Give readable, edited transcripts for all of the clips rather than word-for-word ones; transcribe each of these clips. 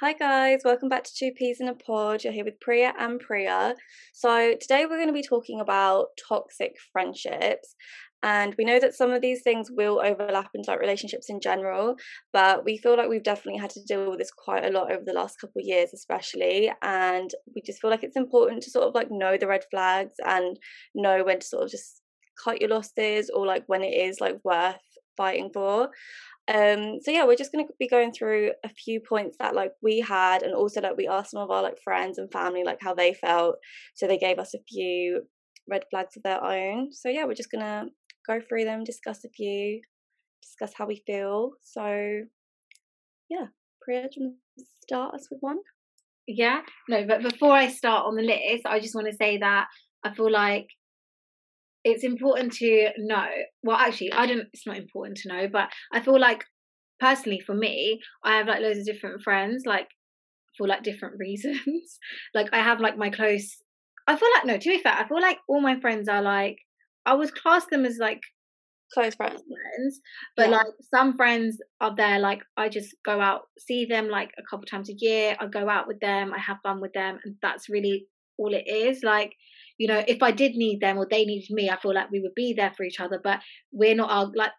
Hi guys, welcome back to Two Peas in a Pod. You're here with Priya and Priya. So today we're going to be talking about toxic friendships. And we know that some of these things will overlap into like relationships in general, but we feel like we've definitely had to deal with this quite a lot over the last couple of years, especially. And we just feel like it's important to sort of like know the red flags and know when to sort of just cut your losses or like when it is like worth fighting for. So yeah, we're just going to be going through a few points that like we had, and also like we asked some of our like friends and family like how they felt, so they gave us a few red flags of their own. So yeah, we're just gonna go through them, discuss how we feel. So yeah, Priya, do you want to start us with one? Yeah, no, but before I start on the list, I just want to say that I feel like it's important to know, well, actually, it's not important to know, but I feel like personally for me, I have like loads of different friends, like for like different reasons. like I have like my close, I feel like, no, to be fair, I feel like all my friends are like, I would class them as like close friends, but yeah. Like some friends are there, like I just go out, see them like a couple times a year, I go out with them, I have fun with them, and that's really all it is. Like, you know, if I did need them or they needed me, I feel like we would be there for each other, but we're not like,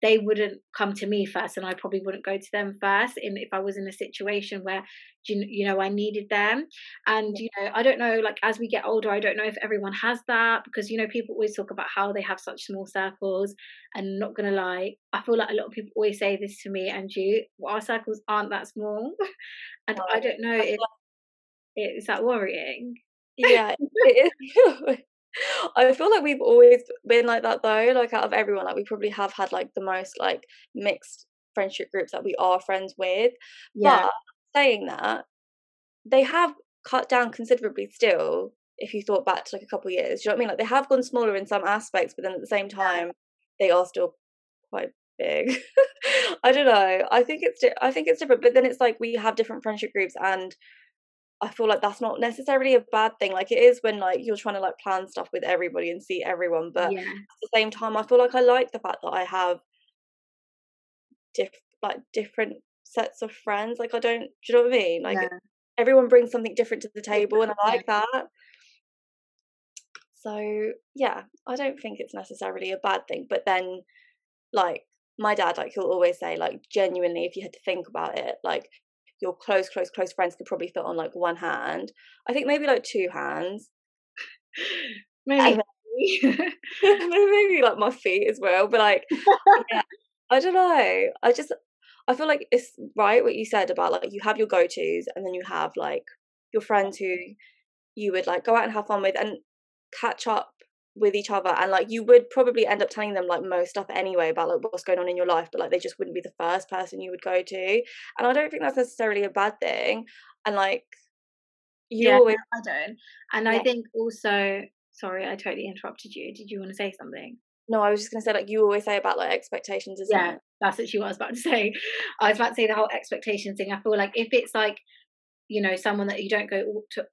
they wouldn't come to me first, and I probably wouldn't go to them first if I was in a situation where, you know, I needed them. And, you know, I don't know, like, as we get older, I don't know if everyone has that, because, you know, people always talk about how they have such small circles, and not going to lie, I feel like a lot of people always say this to me and you, well, our circles aren't that small. And I don't know if it's that worrying. Yeah, it is. I feel like we've always been like that though, like out of everyone, like we probably have had like the most like mixed friendship groups that we are friends with. Yeah. But saying that, they have cut down considerably still, if you thought back to like a couple of years. Do you know what I mean? Like they have gone smaller in some aspects, but then at the same time they are still quite big. I don't know, I think it's different, but then it's like we have different friendship groups, and I feel like that's not necessarily a bad thing. Like it is when like you're trying to like plan stuff with everybody and see everyone, but yeah. At the same time, I feel like I like the fact that I have different sets of friends. Like I don't, do you know what I mean? Like yeah. Everyone brings something different to the table, and I like that. So yeah, I don't think it's necessarily a bad thing. But then, like my dad, like he'll always say, like genuinely, if you had to think about it, like. Your close friends could probably fit on like one hand. I think maybe like two hands. Maybe. Maybe like my feet as well. But like, yeah, I don't know. I feel like it's right what you said about like you have your go-tos, and then you have like your friends who you would like go out and have fun with and catch up with each other, and like you would probably end up telling them like most stuff anyway about like what's going on in your life, but like they just wouldn't be the first person you would go to, and I don't think that's necessarily a bad thing. And like you yeah, always I don't and yeah. I think also, sorry, I totally interrupted you, did you want to say something? No, I was just gonna say, like you always say about like expectations, isn't yeah it? That's actually what I was about to say the whole expectations thing. I feel like if it's like, you know, someone that you don't go to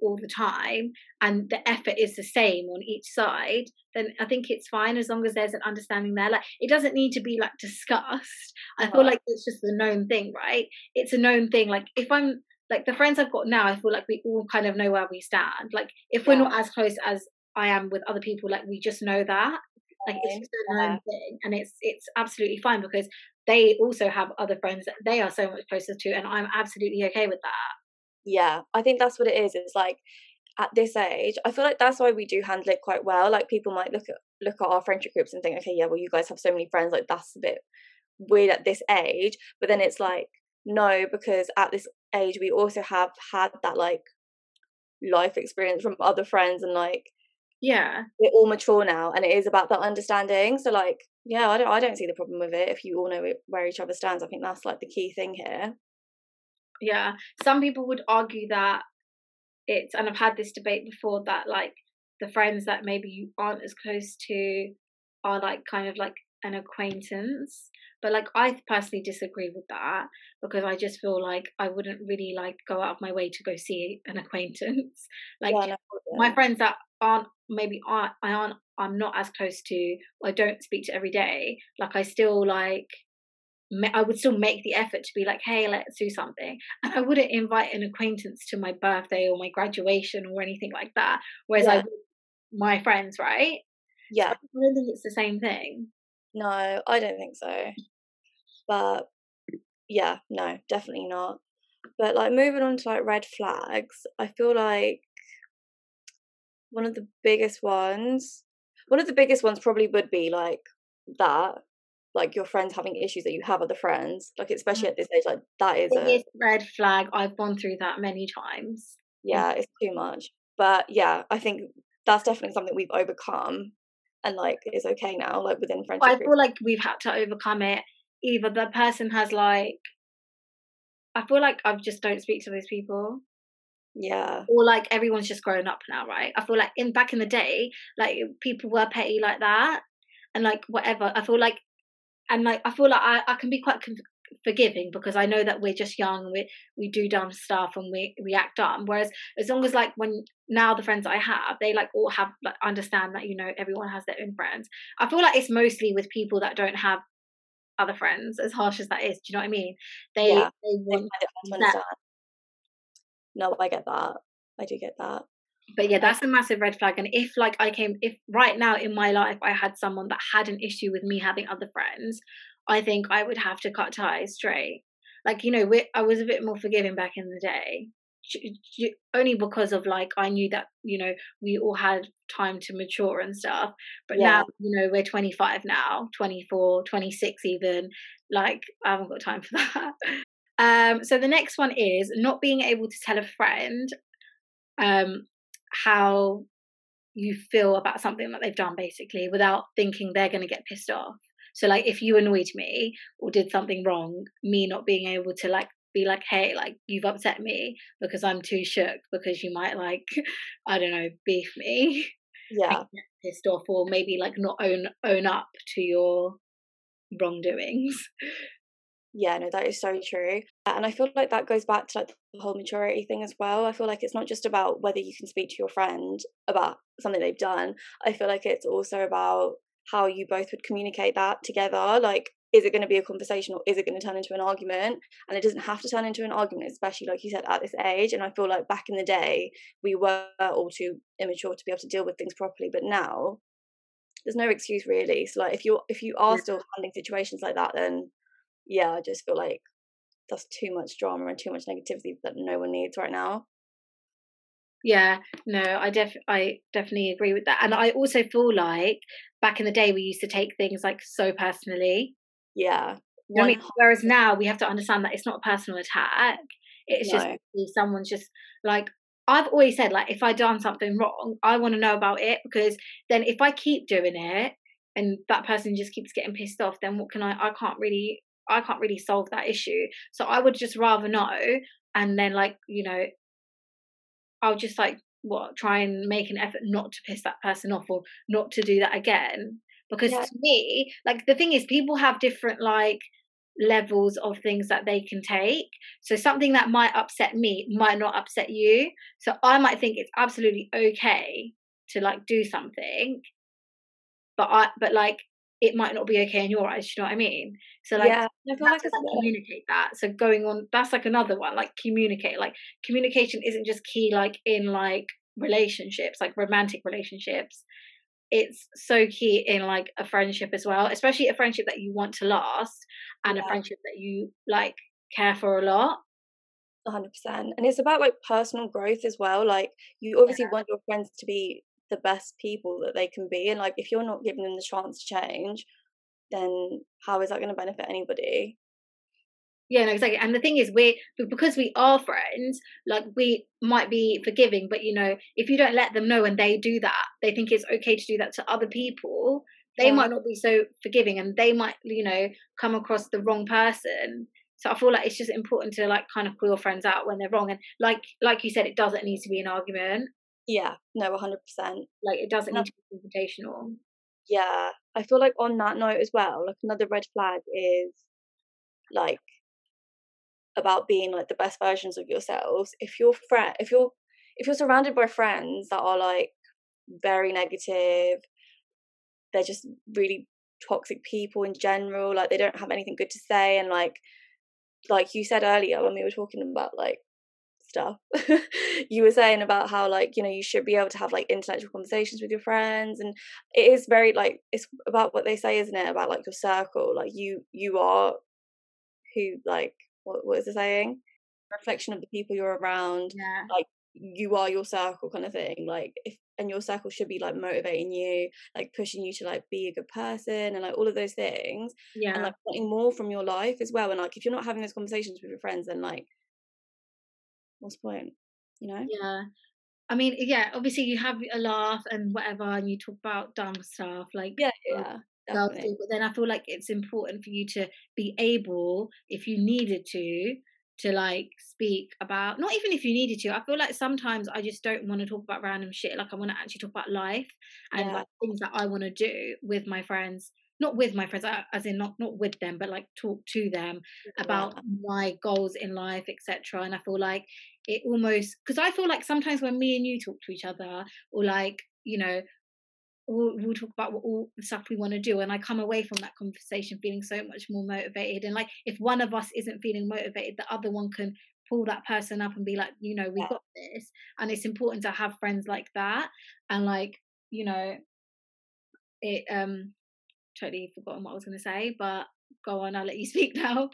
all the time, and the effort is the same on each side, then I think it's fine, as long as there's an understanding there. Like it doesn't need to be like discussed. I feel like it's just a known thing, right? It's a known thing. Like if I'm like the friends I've got now, I feel like we all kind of know where we stand. Like if we're not as close as I am with other people, like we just know that. Like it's just a known thing, and it's absolutely fine, because they also have other friends that they are so much closer to, and I'm absolutely okay with that. Yeah, I think that's what it is. It's like at this age, I feel like that's why we do handle it quite well. Like people might look at our friendship groups and think, okay, yeah, well, you guys have so many friends, like that's a bit weird at this age. But then it's like, no, because at this age we also have had that like life experience from other friends, and like yeah, we're all mature now, and it is about that understanding. So like, yeah, I don't see the problem with it if you all know where each other stands. I think that's like the key thing here. Yeah, some people would argue that it's, and I've had this debate before, that like the friends that maybe you aren't as close to are like kind of like an acquaintance. But like, I personally disagree with that, because I just feel like I wouldn't really like go out of my way to go see an acquaintance. Like, yeah, no, my friends that I'm not as close to, or I don't speak to every day, like I still like, I would still make the effort to be like, hey, let's do something. And I wouldn't invite an acquaintance to my birthday or my graduation or anything like that, whereas I would my friends, right? Yeah. So I don't think it's the same thing. No, I don't think so. But yeah, no, definitely not. But like, moving on to like red flags, I feel like one of the biggest ones probably would be like that, like your friends having issues that you have other friends, like especially at this age, like that is a red flag. I've gone through that many times. Yeah, it's too much. But yeah, I think that's definitely something we've overcome, and like it's okay now, like within friendship. I feel like we've had to overcome it. Either the person has like, I feel like I just don't speak to those people. Yeah. Or like everyone's just grown up now, right? I feel like back in the day, like people were petty like that, and like whatever. I can be quite forgiving, because I know that we're just young, we do dumb stuff and we act dumb. Whereas as long as like when now the friends I have, they like all have like understand that, you know, everyone has their own friends. I feel like it's mostly with people that don't have other friends, as harsh as that is. Do you know what I mean? They want to understand. No, I get that. I do get that. But yeah, that's a massive red flag. And if like if right now in my life I had someone that had an issue with me having other friends, I think I would have to cut ties straight. Like, you know, I was a bit more forgiving back in the day, only because of like, I knew that, you know, we all had time to mature and stuff. But now, you know, we're 25 now, 24, 26 even. Like, I haven't got time for that. So the next one is not being able to tell a friend how you feel about something that they've done, basically, without thinking they're going to get pissed off. So like, if you annoyed me or did something wrong, me not being able to like be like, hey, like you've upset me, because I'm too shook, because you might like, I don't know, beef me, get pissed off, or maybe like not own up to your wrongdoings. Yeah, no, that is so true. And I feel like that goes back to like the whole maturity thing as well. I feel like it's not just about whether you can speak to your friend about something they've done. I feel like it's also about how you both would communicate that together. Like, is it going to be a conversation, or is it going to turn into an argument? And it doesn't have to turn into an argument, especially like you said, at this age. And I feel like back in the day, we were all too immature to be able to deal with things properly. But now, there's no excuse really. So like, if you are still handling situations like that, then yeah, I just feel like that's too much drama and too much negativity that no one needs right now. Yeah, no, I definitely agree with that. And I also feel like back in the day, we used to take things like so personally. Yeah. You know what I mean? Whereas now we have to understand that it's not a personal attack. It's just someone's just like, I've always said, like, if I've done something wrong, I want to know about it, because then if I keep doing it and that person just keeps getting pissed off, then what can I can't really solve that issue. So I would just rather know, and then like, you know, I'll just like try and make an effort not to piss that person off, or not to do that again. Because to me, like, the thing is, people have different like levels of things that they can take. So something that might upset me might not upset you. So I might think it's absolutely okay to like do something, but like, it might not be okay in your eyes, you know what I mean? So like, I feel like it's communicate that. So going on, that's like another one, like communicate. Like, communication isn't just key like in like relationships, like romantic relationships. It's so key in like a friendship as well, especially a friendship that you want to last, and a friendship that you like care for a lot. 100%. And it's about like personal growth as well. Like, you obviously want your friends to be the best people that they can be, and like, if you're not giving them the chance to change, then how is that going to benefit anybody? Yeah, no, exactly. And the thing is, because we are friends, like, we might be forgiving, but you know, if you don't let them know and they do that, they think it's okay to do that to other people, they might not be so forgiving, and they might, you know, come across the wrong person. So I feel like it's just important to like kind of call your friends out when they're wrong, and like you said, it doesn't need to be an argument. Yeah, no, 100%. Like, it doesn't need to be confrontational. Yeah, I feel like on that note as well, like another red flag is like about being like the best versions of yourselves. If your friend, if you're surrounded by friends that are like very negative, they're just really toxic people in general, like they don't have anything good to say, and like you said earlier when we were talking about like stuff you were saying about how like, you know, you should be able to have like intellectual conversations with your friends, and it is very like, it's about what they say, isn't it, about like your circle, like you are who, like what is the saying, reflection of the people you're around. Yeah. Like you are your circle kind of thing, like if, and your circle should be like motivating you, like pushing you to like be a good person and like all of those things. Yeah. And like wanting more from your life as well, and like if you're not having those conversations with your friends, then like what's the point, you know? Yeah, I mean, yeah, obviously you have a laugh and whatever and you talk about dumb stuff, like yeah but then I feel like it's important for you to be able, if you needed to like speak about, not even if you needed to, I feel like sometimes I just don't want to talk about random shit, like I want to actually talk about life and like things that I want to do with my friends, not with my friends as in not with them, but like talk to them about my goals in life, etc. And I feel like it almost, because I feel like sometimes when me and you talk to each other, or like, you know, we'll talk about all the stuff we want to do, and I come away from that conversation feeling so much more motivated, and like if one of us isn't feeling motivated, the other one can pull that person up and be like, you know, we got this. And it's important to have friends like that, and like, you know, it totally forgotten what I was going to say, but go on, I'll let you speak now.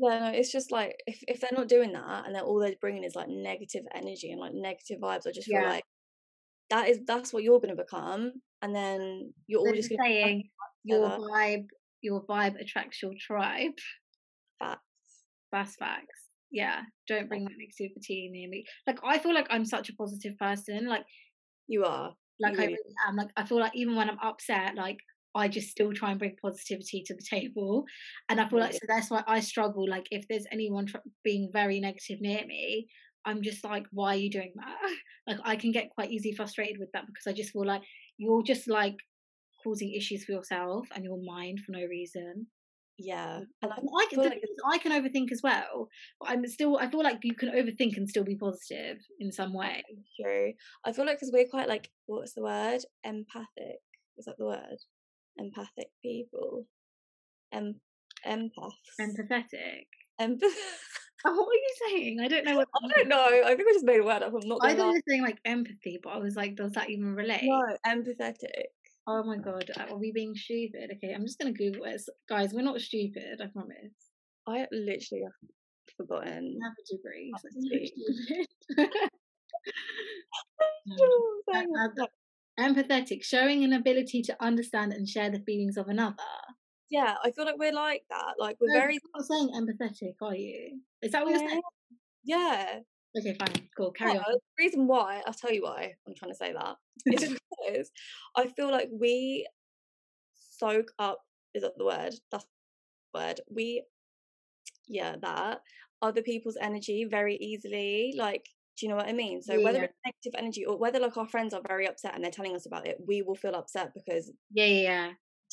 Yeah, no, it's just like if they're not doing that and they're all they're bringing is like negative energy and like negative vibes, I just feel like that's what you're going to become, and then you're all just saying your vibe attracts your tribe. Facts. Yeah, don't bring that negativity near me. Like I feel like I'm such a positive person. Like you are. Like you really. I really am. Like I feel like even when I'm upset, like I just still try and bring positivity to the table, and I feel like so that's why I struggle. Like if there's anyone being very negative near me, I'm just like, why are you doing that? Like I can get quite easily frustrated with that, because I just feel like you're just like causing issues for yourself and your mind for no reason. Yeah, and I can overthink as well, but I feel like you can overthink and still be positive in some way. True. I feel like because we're quite like, what's the word? Empathic. Is that the word? Empathic people. Empaths. Empathetic. Oh, what were you saying? I don't know what I don't know. I think I just made a word up. I'm not. I thought you were saying like empathy, but I was like, does that even relate? No, empathetic. Oh my god, are we being stupid? Okay, I'm just gonna Google it, guys. We're not stupid, I promise. I literally have forgotten. I have a degree. So stupid. Empathetic, showing an ability to understand and share the feelings of another. Yeah, I feel like we're like that. Like we're very. You're not saying empathetic, are you? Is that what you're saying? Yeah. Okay, fine, cool. Carry on. The reason why, I'll tell you why I'm trying to say that. It's because I feel like we soak up. Is that the word? That's the word. Other people's energy very easily. Like, do you know what I mean? So whether it's negative energy or whether like our friends are very upset and they're telling us about it, we will feel upset because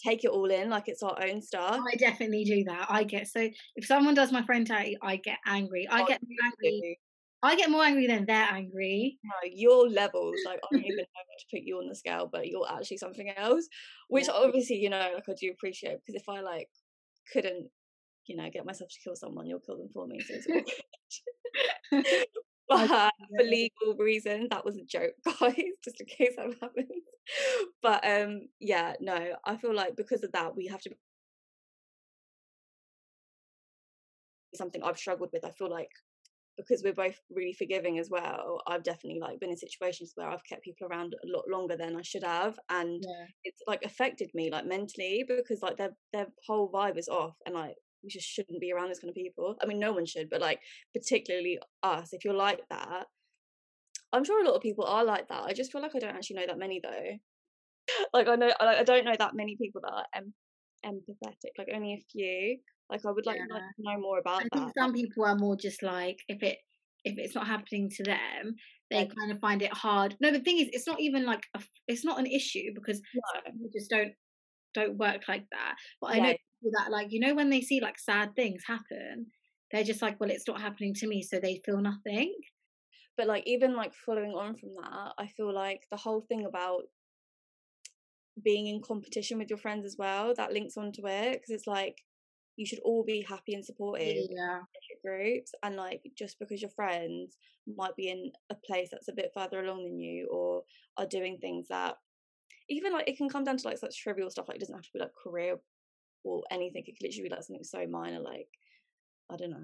take it all in like it's our own stuff. I definitely do that. I get so if someone does my friend dirty, I get angry. I get more angry than they're angry. No, your levels, like I don't even know how to put you on the scale, but you're actually something else, which obviously, you know, like I do appreciate, because if I like couldn't, you know, get myself to kill someone, you'll kill them for me, so it's all good. But for legal reasons, that was a joke, guys, just in case that happens. But yeah, no, I feel like because of that, we have to something I've struggled with. I feel like because we're both really forgiving as well, I've definitely like been in situations where I've kept people around a lot longer than I should have, and it's like affected me like mentally, because like their whole vibe is off, and like we just shouldn't be around this kind of people. I mean, no one should, but like particularly us. If you're like that, I'm sure a lot of people are like that. I just feel like I don't actually know that many though. Like I don't know that many people that are empathetic. Like only a few. Like I would like to know more about that. I think some people are more just like if it's not happening to them, they kind of find it hard. No, the thing is, it's not even like it's not an issue, because people just don't don't work like that. But I know people that, like, you know, when they see like sad things happen, they're just like, well, it's not happening to me, so they feel nothing. But like, even like following on from that, I feel like the whole thing about being in competition with your friends as well, that links onto it, because it's like you should all be happy and supportive in groups, and like just because your friends might be in a place that's a bit further along than you, or are doing things that, even like, it can come down to like such trivial stuff, like it doesn't have to be like career or anything, it could literally be like something so minor, like I don't know,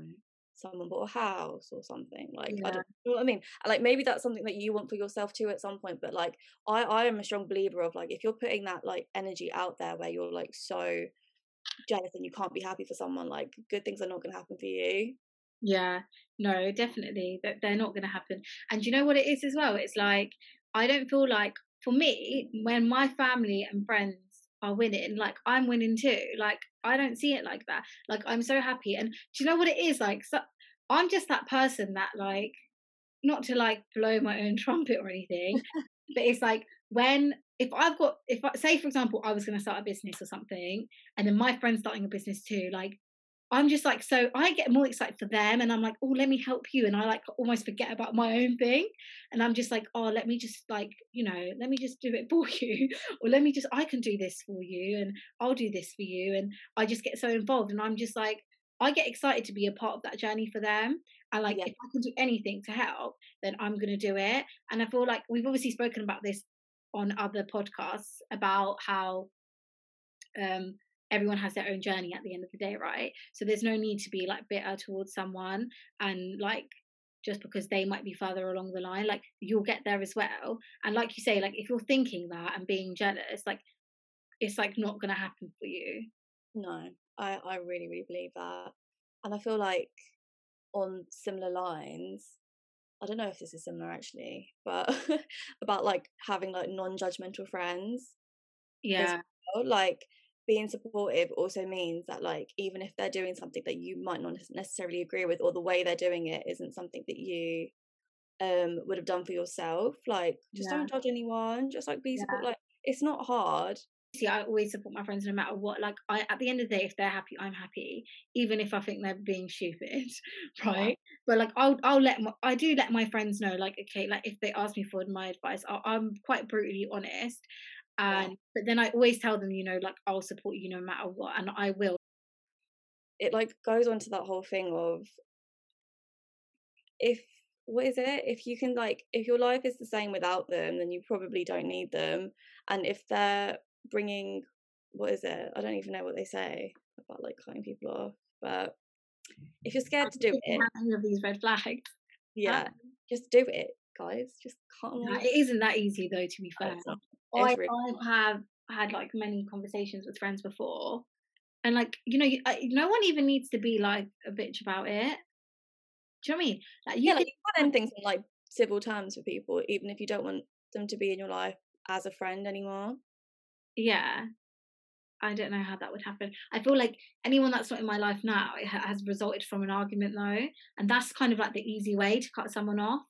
someone bought a house or something, like I don't know what I mean, like maybe that's something that you want for yourself too at some point. But like I am a strong believer of like, if you're putting that like energy out there where you're like so jealous and you can't be happy for someone, like good things are not going to happen for you. Yeah, no, definitely, that they're not going to happen. And you know what it is as well, it's like, I don't feel like, for me, when my family and friends are winning, like I'm winning too, like I don't see it like that, like I'm so happy. And do you know what it is, like, so I'm just that person that, like, not to like blow my own trumpet or anything, but it's like, when, if I say, for example, I was going to start a business or something, and then my friend's starting a business too, like I'm just like, so I get more excited for them, and I'm like, oh, let me help you, and I like almost forget about my own thing, and I'm just like, oh, let me just like, you know, let me just do it for you, or let me just, I can do this for you, and I'll do this for you, and I just get so involved, and I'm just like, I get excited to be a part of that journey for them. And like, if I can do anything to help, then I'm going to do it. And I feel like we've obviously spoken about this on other podcasts about how everyone has their own journey at the end of the day, right? So there's no need to be like bitter towards someone, and like just because they might be further along the line, like you'll get there as well. And like you say, like if you're thinking that and being jealous, like it's like not going to happen for you. No, I really, really believe that. And I feel like on similar lines, I don't know if this is similar actually, but about like having like non-judgmental friends. Yeah. Well, like being supportive also means that like, even if they're doing something that you might not necessarily agree with, or the way they're doing it isn't something that you would have done for yourself, like just don't judge anyone, just like be supportive. Like it's not hard. See, I always support my friends no matter what. Like, at the end of the day, if they're happy, I'm happy, even if I think they're being stupid, right? But like, I do let my friends know, like, okay, like if they ask me for my advice, I'm quite brutally honest, and but then I always tell them, you know, like I'll support you no matter what, and I will. It like goes on to that whole thing of if you can, like, if your life is the same without them, then you probably don't need them, and if they're bringing, what is it, I don't even know what they say about like cutting people off, but if you're scared to do it, any of these red flags, just do it, guys, just cut them off. It isn't that easy though, to be fair. I've had like many conversations with friends before, and like, you know, no one even needs to be like a bitch about it, do you know what I mean? Like, you can end things in like civil terms for people, even if you don't want them to be in your life as a friend anymore. Yeah, I don't know how that would happen. I feel like anyone that's not in my life now, it has resulted from an argument though, and that's kind of like the easy way to cut someone off.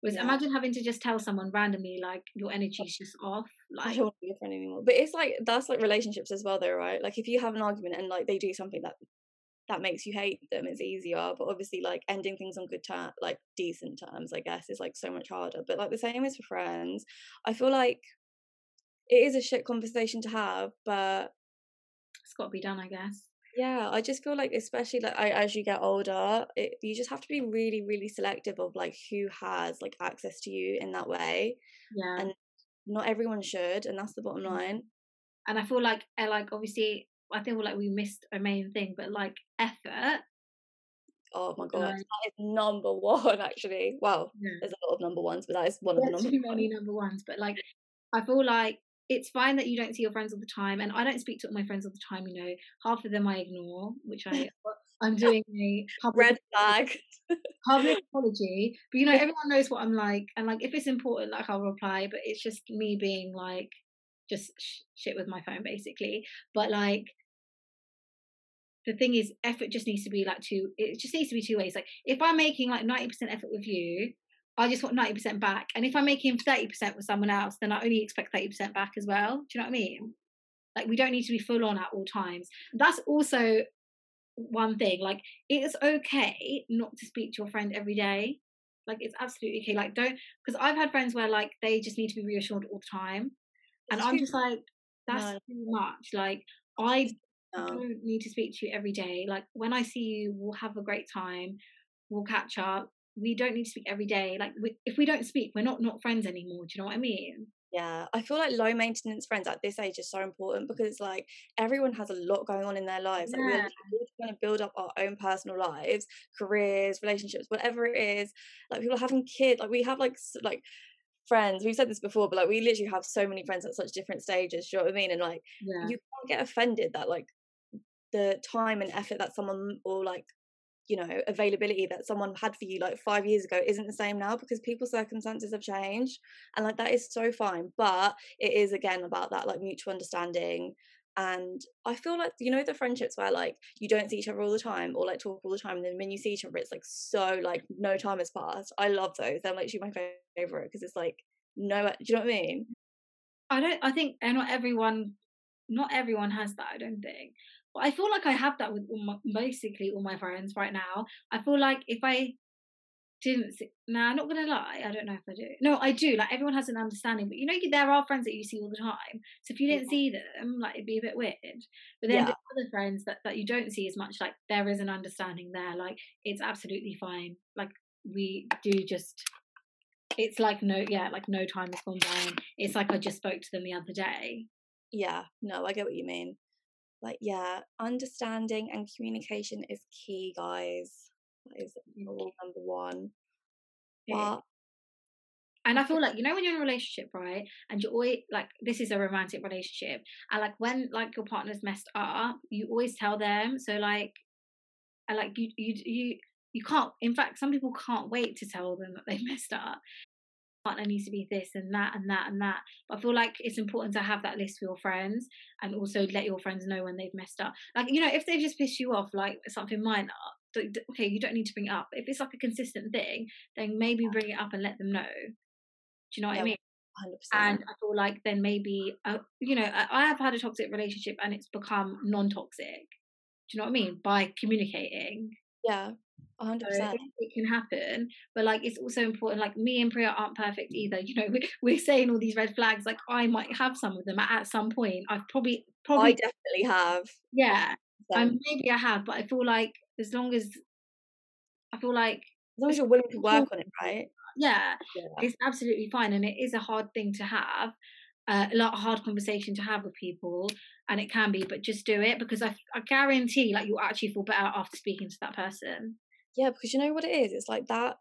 Whereas imagine having to just tell someone randomly, like, your energy's just off, like I don't want to be your friend anymore. But it's like, that's like relationships as well though, right? Like if you have an argument and like they do something that makes you hate them, it's easier. But obviously like ending things on good terms, like decent terms, I guess, is like so much harder. But like the same is for friends. I feel like it is a shit conversation to have, but it's got to be done, I guess. Yeah, I just feel like, especially like as you get older, you just have to be really, really selective of like who has like access to you in that way. Yeah, and not everyone should, and that's the bottom line. And I feel like, obviously, I think like we missed a main thing, but like effort. Oh my god, that is number one actually. Wow, there's a lot of number ones, but that is one of the number ones. But like, I feel like it's fine that you don't see your friends all the time, and I don't speak to all my friends all the time, you know, half of them I ignore, which I'm doing a red flag, public apology, but you know, everyone knows what I'm like, and like if it's important, like I'll reply, but it's just me being like just shit with my phone basically. But like the thing is, effort just needs to be like two ways. Like if I'm making like 90% effort with you, I just want 90% back. And if I'm making 30% with someone else, then I only expect 30% back as well. Do you know what I mean? Like, we don't need to be full on at all times. That's also one thing. Like, it's okay not to speak to your friend every day. Like, it's absolutely okay. Like, don't, because I've had friends where, like, they just need to be reassured all the time. And I'm just like, that's too much. Like, I don't need to speak to you every day. Like, when I see you, we'll have a great time. We'll catch up. We don't need to speak every day. Like, if we don't speak, we're not friends anymore. Do you know what I mean? Yeah, I feel like low maintenance friends at this age is so important, because it's like everyone has a lot going on in their lives. Yeah. Like, we're trying to build up our own personal lives, careers, relationships, whatever it is. Like, people are having kids. Like, we have like friends. We've said this before, but like, we literally have so many friends at such different stages. Do you know what I mean? And like, you can't get offended that like the time and effort that someone, or like, you know, availability that someone had for you like 5 years ago isn't the same now, because people's circumstances have changed, and like, that is so fine. But it is again about that like mutual understanding. And I feel like, you know, the friendships where like you don't see each other all the time, or like talk all the time, and then when you see each other it's like so like no time has passed. I love those. They're literally my favorite, because it's like, no, do you know what I mean? I think not everyone has that, I don't think. But I feel like I have that with basically all my friends right now. I feel like if I didn't, I'm not going to lie, I don't know if I do. No, I do. Like, everyone has an understanding. But, you know, there are friends that you see all the time. So if you didn't see them, like, it'd be a bit weird. But then the other friends that you don't see as much, like, there is an understanding there. Like, it's absolutely fine. Like, we do just... It's like, no time has gone by. It's like I just spoke to them the other day. Yeah, no, I get what you mean. Like, yeah, understanding and communication is key, guys. That is rule number one. But... And I feel like, you know, when you're in a relationship, right, and you're always like, this is a romantic relationship, and like, when like your partner's messed up, you always tell them. So like, and like, you can't. In fact, some people can't wait to tell them that they've messed up. Partner needs to be this and that and that and that. But I feel like it's important to have that list for your friends, and also let your friends know when they've messed up. Like, you know, if they've just pissed you off, like something minor, okay, you don't need to bring it up. If it's like a consistent thing, then maybe bring it up and let them know. Do you know what I mean? 100%. And I feel like then maybe, you know, I have had a toxic relationship and it's become non-toxic. Do you know what I mean? By communicating. Yeah. 100%. It can happen, but like, it's also important. Like, me and Priya aren't perfect either. You know, we're saying all these red flags. Like, I might have some of them at some point. I've probably I definitely have. Yeah, maybe I have, but I feel like as long as you're willing to work on it, right? Yeah, it's absolutely fine, and it is a hard thing to have. A hard conversation to have with people, and it can be, but just do it, because I guarantee like you'll actually feel better after speaking to that person. Yeah, because you know what it is, it's like that.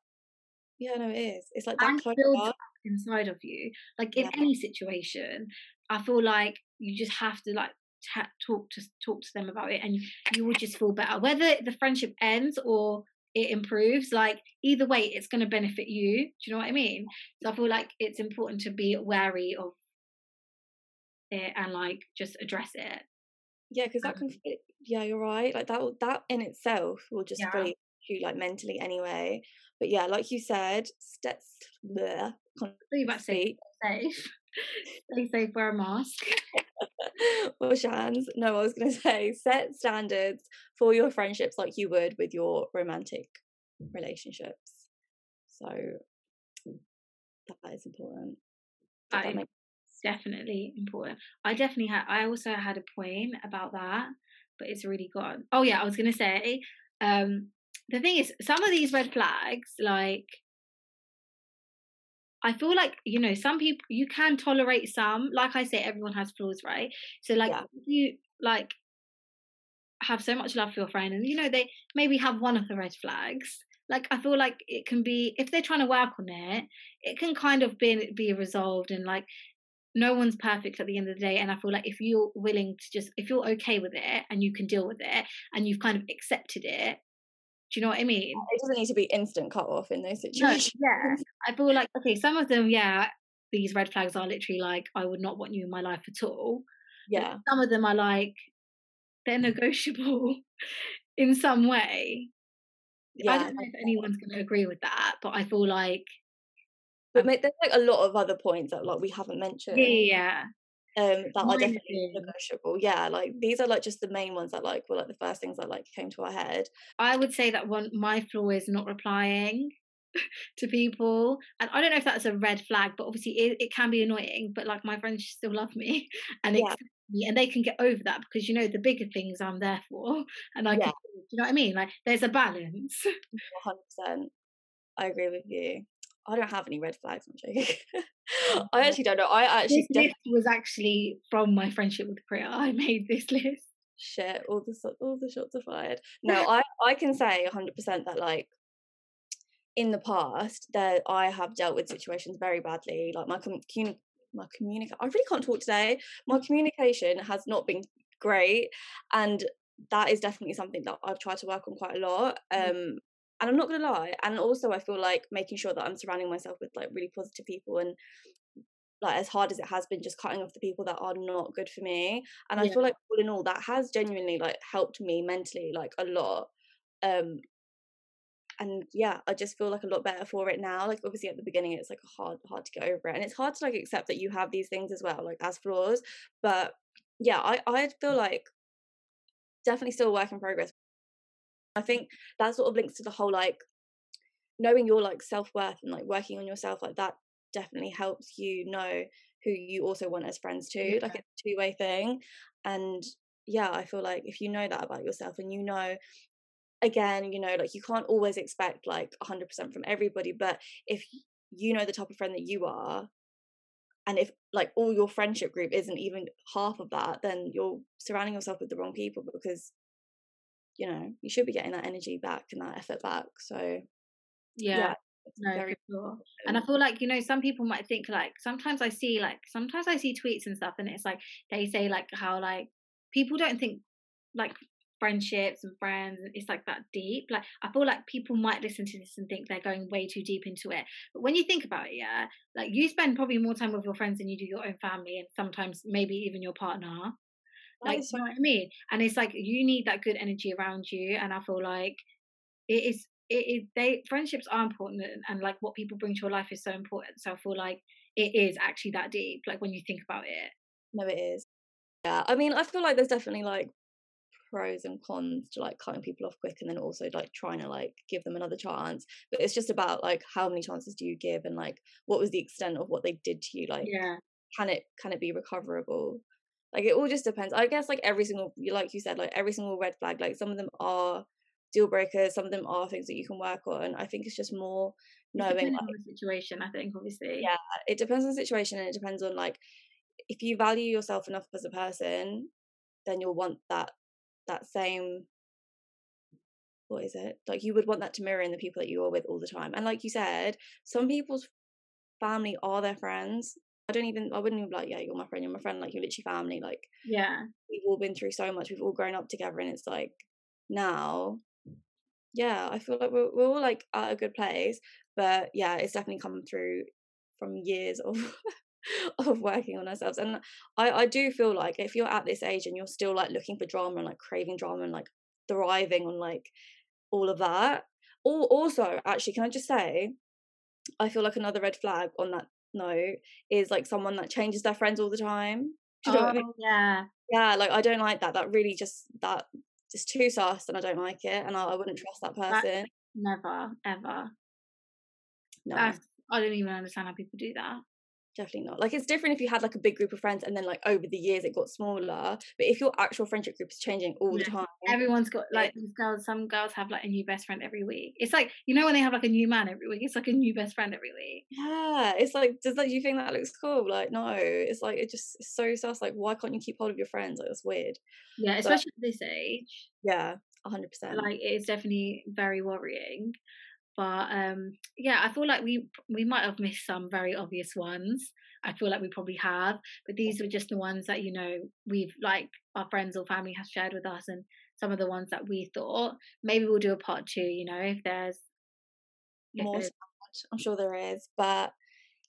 Yeah, no, it is. It's like that kind of inside of you, like in any situation. I feel like you just have to like talk to them about it, and you will just feel better, whether the friendship ends or it improves. Like, either way, it's going to benefit you. Do you know what I mean? So I feel like it's important to be wary of it and like just address it. Yeah, because that can, yeah, you're right, like that in itself will just really you like mentally anyway. But yeah, like you said, stay safe, wear a mask, wash hands. No, I was gonna say, set standards for your friendships like you would with your romantic relationships. So that is important. Definitely important. I also had a point about that, but it's really gone. Oh yeah, I was gonna say, the thing is, some of these red flags, like, I feel like, you know, some people you can tolerate. Some, like I say, everyone has flaws, right? So like, if you like have so much love for your friend, and you know they maybe have one of the red flags, like, I feel like it can be, if they're trying to work on it, it can kind of be resolved. And like, no one's perfect at the end of the day, and I feel like if you're okay with it and you can deal with it and you've kind of accepted it, do you know what I mean? It doesn't need to be instant cut off in those situations. No, yeah, I feel like, okay, some of them, yeah, these red flags are literally like, I would not want you in my life at all. Yeah, but some of them are like, they're negotiable in some way. Yeah, I don't know if anyone's going to agree with that, but I feel like. But mate, there's like a lot of other points that like we haven't mentioned. Yeah, that are definitely negotiable. Yeah, like these are like just the main ones that like were like the first things that like came to our head. I would say that one, my flaw is not replying to people, and I don't know if that's a red flag, but obviously it can be annoying, but like my friends still love me and accept me, and they can get over that because, you know, the bigger things I'm there for, and I can, do you know what I mean? Like there's a balance. 100%. I agree with you. I don't have any red flags, I'm joking. I actually don't know. I actually this was actually from my friendship with Priya. I made this list. Shit, all the shots are fired. No, I can say 100% that like in the past that I have dealt with situations very badly. Like my communication, I really can't talk today. My communication has not been great, and that is definitely something that I've tried to work on quite a lot. And I'm not going to lie. And also I feel like making sure that I'm surrounding myself with like really positive people, and like as hard as it has been, just cutting off the people that are not good for me. And I feel like all in all that has genuinely like helped me mentally like a lot. And yeah, I just feel like a lot better for it now. Like obviously at the beginning it's like hard to get over it. And it's hard to like accept that you have these things as well, like as flaws. But yeah, I feel like definitely still a work in progress. I think that sort of links to the whole like knowing your like self-worth and like working on yourself, like that definitely helps you know who you also want as friends too. Like it's a two-way thing. And yeah, I feel like if you know that about yourself, and you know, again, you know, like you can't always expect like 100% from everybody, but if you know the type of friend that you are, and if like all your friendship group isn't even half of that, then you're surrounding yourself with the wrong people, because you know, you should be getting that energy back and that effort back. So yeah it's very cool. And I feel like, you know, some people might think like, sometimes I see tweets and stuff, and it's like they say like how like people don't think like friendships and friends it's like that deep. Like I feel like people might listen to this and think they're going way too deep into it, but when you think about it, yeah, like you spend probably more time with your friends than you do your own family, and sometimes maybe even your partner. Like, you know what I mean? And it's like you need that good energy around you, and I feel like friendships are important, and like what people bring to your life is so important. So I feel like it is actually that deep, like when you think about it. No, it is. Yeah, I mean, I feel like there's definitely like pros and cons to like cutting people off quick, and then also like trying to like give them another chance. But it's just about like how many chances do you give, and like what was the extent of what they did to you? Like, can it be recoverable? Like it all just depends, I guess. Like every single, like you said, like every single red flag, like some of them are deal breakers, some of them are things that you can work on. I think it's just more knowing, it depends on the situation, I think, obviously. Yeah, it depends on the situation, and it depends on like if you value yourself enough as a person, then you'll want that same, what is it, like you would want that to mirror in the people that you are with all the time. And like you said, some people's family are their friends. I wouldn't even be like, yeah, you're my friend, like you're literally family. Like, yeah, we've all been through so much, we've all grown up together, and it's like now, yeah, I feel like we're all like at a good place. But yeah, it's definitely come through from years of of working on ourselves. And I do feel like if you're at this age and you're still like looking for drama and like craving drama and like thriving on like all of that, or also actually, can I just say, I feel like another red flag on that note is like someone that changes their friends all the time. Do you know what I mean? Yeah, like I don't like that really, just that is too sus, and I don't like it, and I wouldn't trust that person. That's never ever. No, I don't even understand how people do that. Definitely not. Like it's different if you had like a big group of friends and then like over the years it got smaller, but if your actual friendship group is changing all the time, everyone's got like these girls, some girls have like a new best friend every week. It's like, you know, when they have like a new man every week, it's like a new best friend every week. Yeah, it's like, does that, you think that looks cool? Like no, it's like it just, it's so sus. Like why can't you keep hold of your friends? Like that's weird. Yeah, especially at this age. Yeah, 100%. Like it's definitely very worrying. But yeah, I feel like we might have missed some very obvious ones. I feel like we probably have, but these are just the ones that, you know, we've like our friends or family have shared with us, and some of the ones that we thought. Maybe we'll do a part two, you know, if there's more. I'm sure there is, but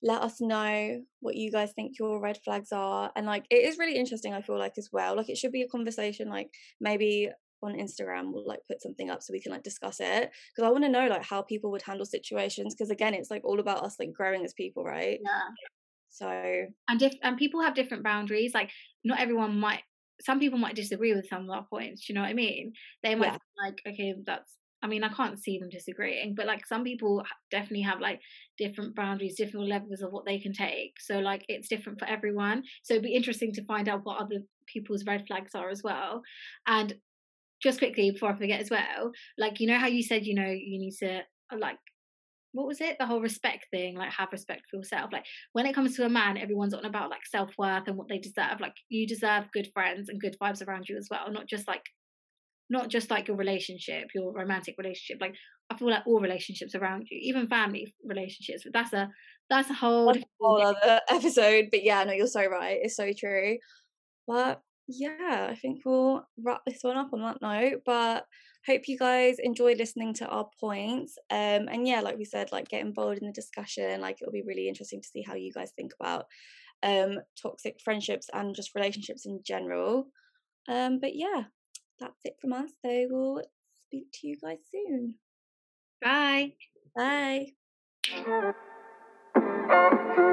let us know what you guys think your red flags are. And like, it is really interesting, I feel like, as well. Like it should be a conversation, like maybe on Instagram we'll like put something up so we can like discuss it, because I want to know like how people would handle situations, because again it's like all about us like growing as people, right? Yeah, So and people have different boundaries. Like not everyone might. Some people might disagree with some of our points. Do you know what I mean? They might be like, okay, that's. I mean, I can't see them disagreeing, but like some people definitely have like different boundaries, different levels of what they can take. So like it's different for everyone. So it'd be interesting to find out what other people's red flags are as well. And just quickly before I forget as well, like, you know how you said, you know, you need to like, what was it? The whole respect thing, like have respect for yourself. Like when it comes to a man, everyone's on about like self-worth and what they deserve. Like you deserve good friends and good vibes around you as well. Not just like your relationship, your romantic relationship. Like I feel like all relationships around you, even family relationships, but that's a whole other episode. But yeah, no, you're so right. It's so true. But yeah, I think we'll wrap this one up on that note. But hope you guys enjoy listening to our points. And yeah, like we said, like get involved in the discussion. Like it'll be really interesting to see how you guys think about toxic friendships and just relationships in general. But yeah. That's it from us. So we'll speak to you guys soon. Bye. Bye.